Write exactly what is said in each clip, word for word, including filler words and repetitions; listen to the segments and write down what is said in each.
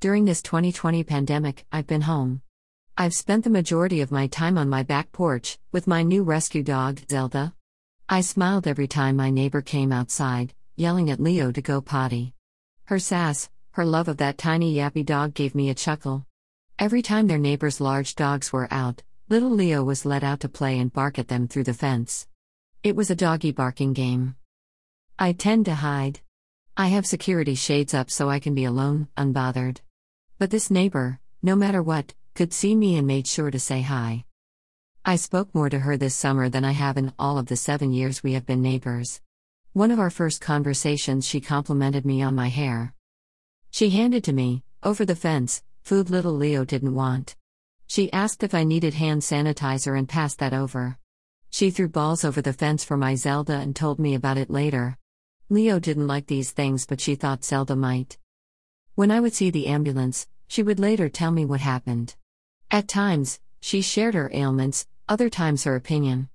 During this twenty twenty pandemic, I've been home. I've spent the majority of my time on my back porch, with my new rescue dog, Zelda. I smiled every time my neighbor came outside, yelling at Leo to go potty. Her sass, her love of that tiny yappy dog gave me a chuckle. Every time their neighbor's large dogs were out, little Leo was let out to play and bark at them through the fence. It was a doggy barking game. I tend to hide. I have security shades up so I can be alone, unbothered. But this neighbor, no matter what, could see me and made sure to say hi. I spoke more to her this summer than I have in all of the seven years we have been neighbors. One of our first conversations, she complimented me on my hair. She handed to me, over the fence, food little Leo didn't want. She asked if I needed hand sanitizer and passed that over. She threw balls over the fence for my Zelda and told me about it later. Leo didn't like these things, but she thought Zelda might. When I would see the ambulance, she would later tell me what happened. At times, she shared her ailments, other times her opinion.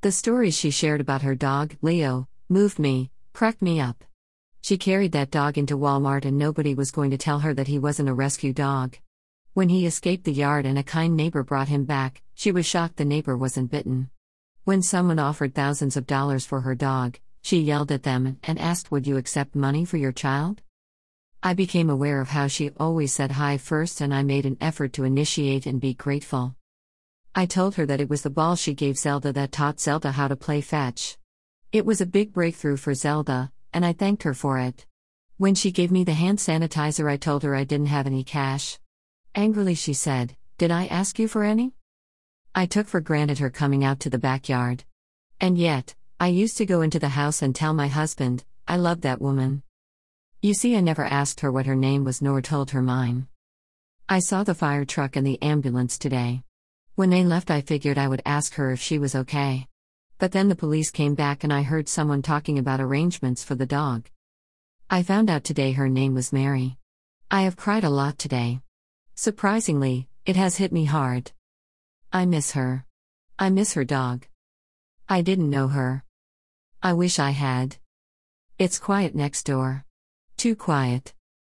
The stories she shared about her dog, Leo, moved me, cracked me up. She carried that dog into Walmart and nobody was going to tell her that he wasn't a rescue dog. When he escaped the yard and a kind neighbor brought him back, she was shocked the neighbor wasn't bitten. When someone offered thousands of dollars for her dog, she yelled at them and asked, "Would you accept money for your child?" I became aware of how she always said hi first, and I made an effort to initiate and be grateful. I told her that it was the ball she gave Zelda that taught Zelda how to play fetch. It was a big breakthrough for Zelda, and I thanked her for it. When she gave me the hand sanitizer, I told her I didn't have any cash. Angrily she said, "Did I ask you for any?" I took for granted her coming out to the backyard. And yet, I used to go into the house and tell my husband, "I love that woman." You see, I never asked her what her name was nor told her mine. I saw the fire truck and the ambulance today. When they left, I figured I would ask her if she was okay. But then the police came back and I heard someone talking about arrangements for the dog. I found out today her name was Mary. I have cried a lot today. Surprisingly, it has hit me hard. I miss her. I miss her dog. I didn't know her. I wish I had. It's quiet next door. Too quiet.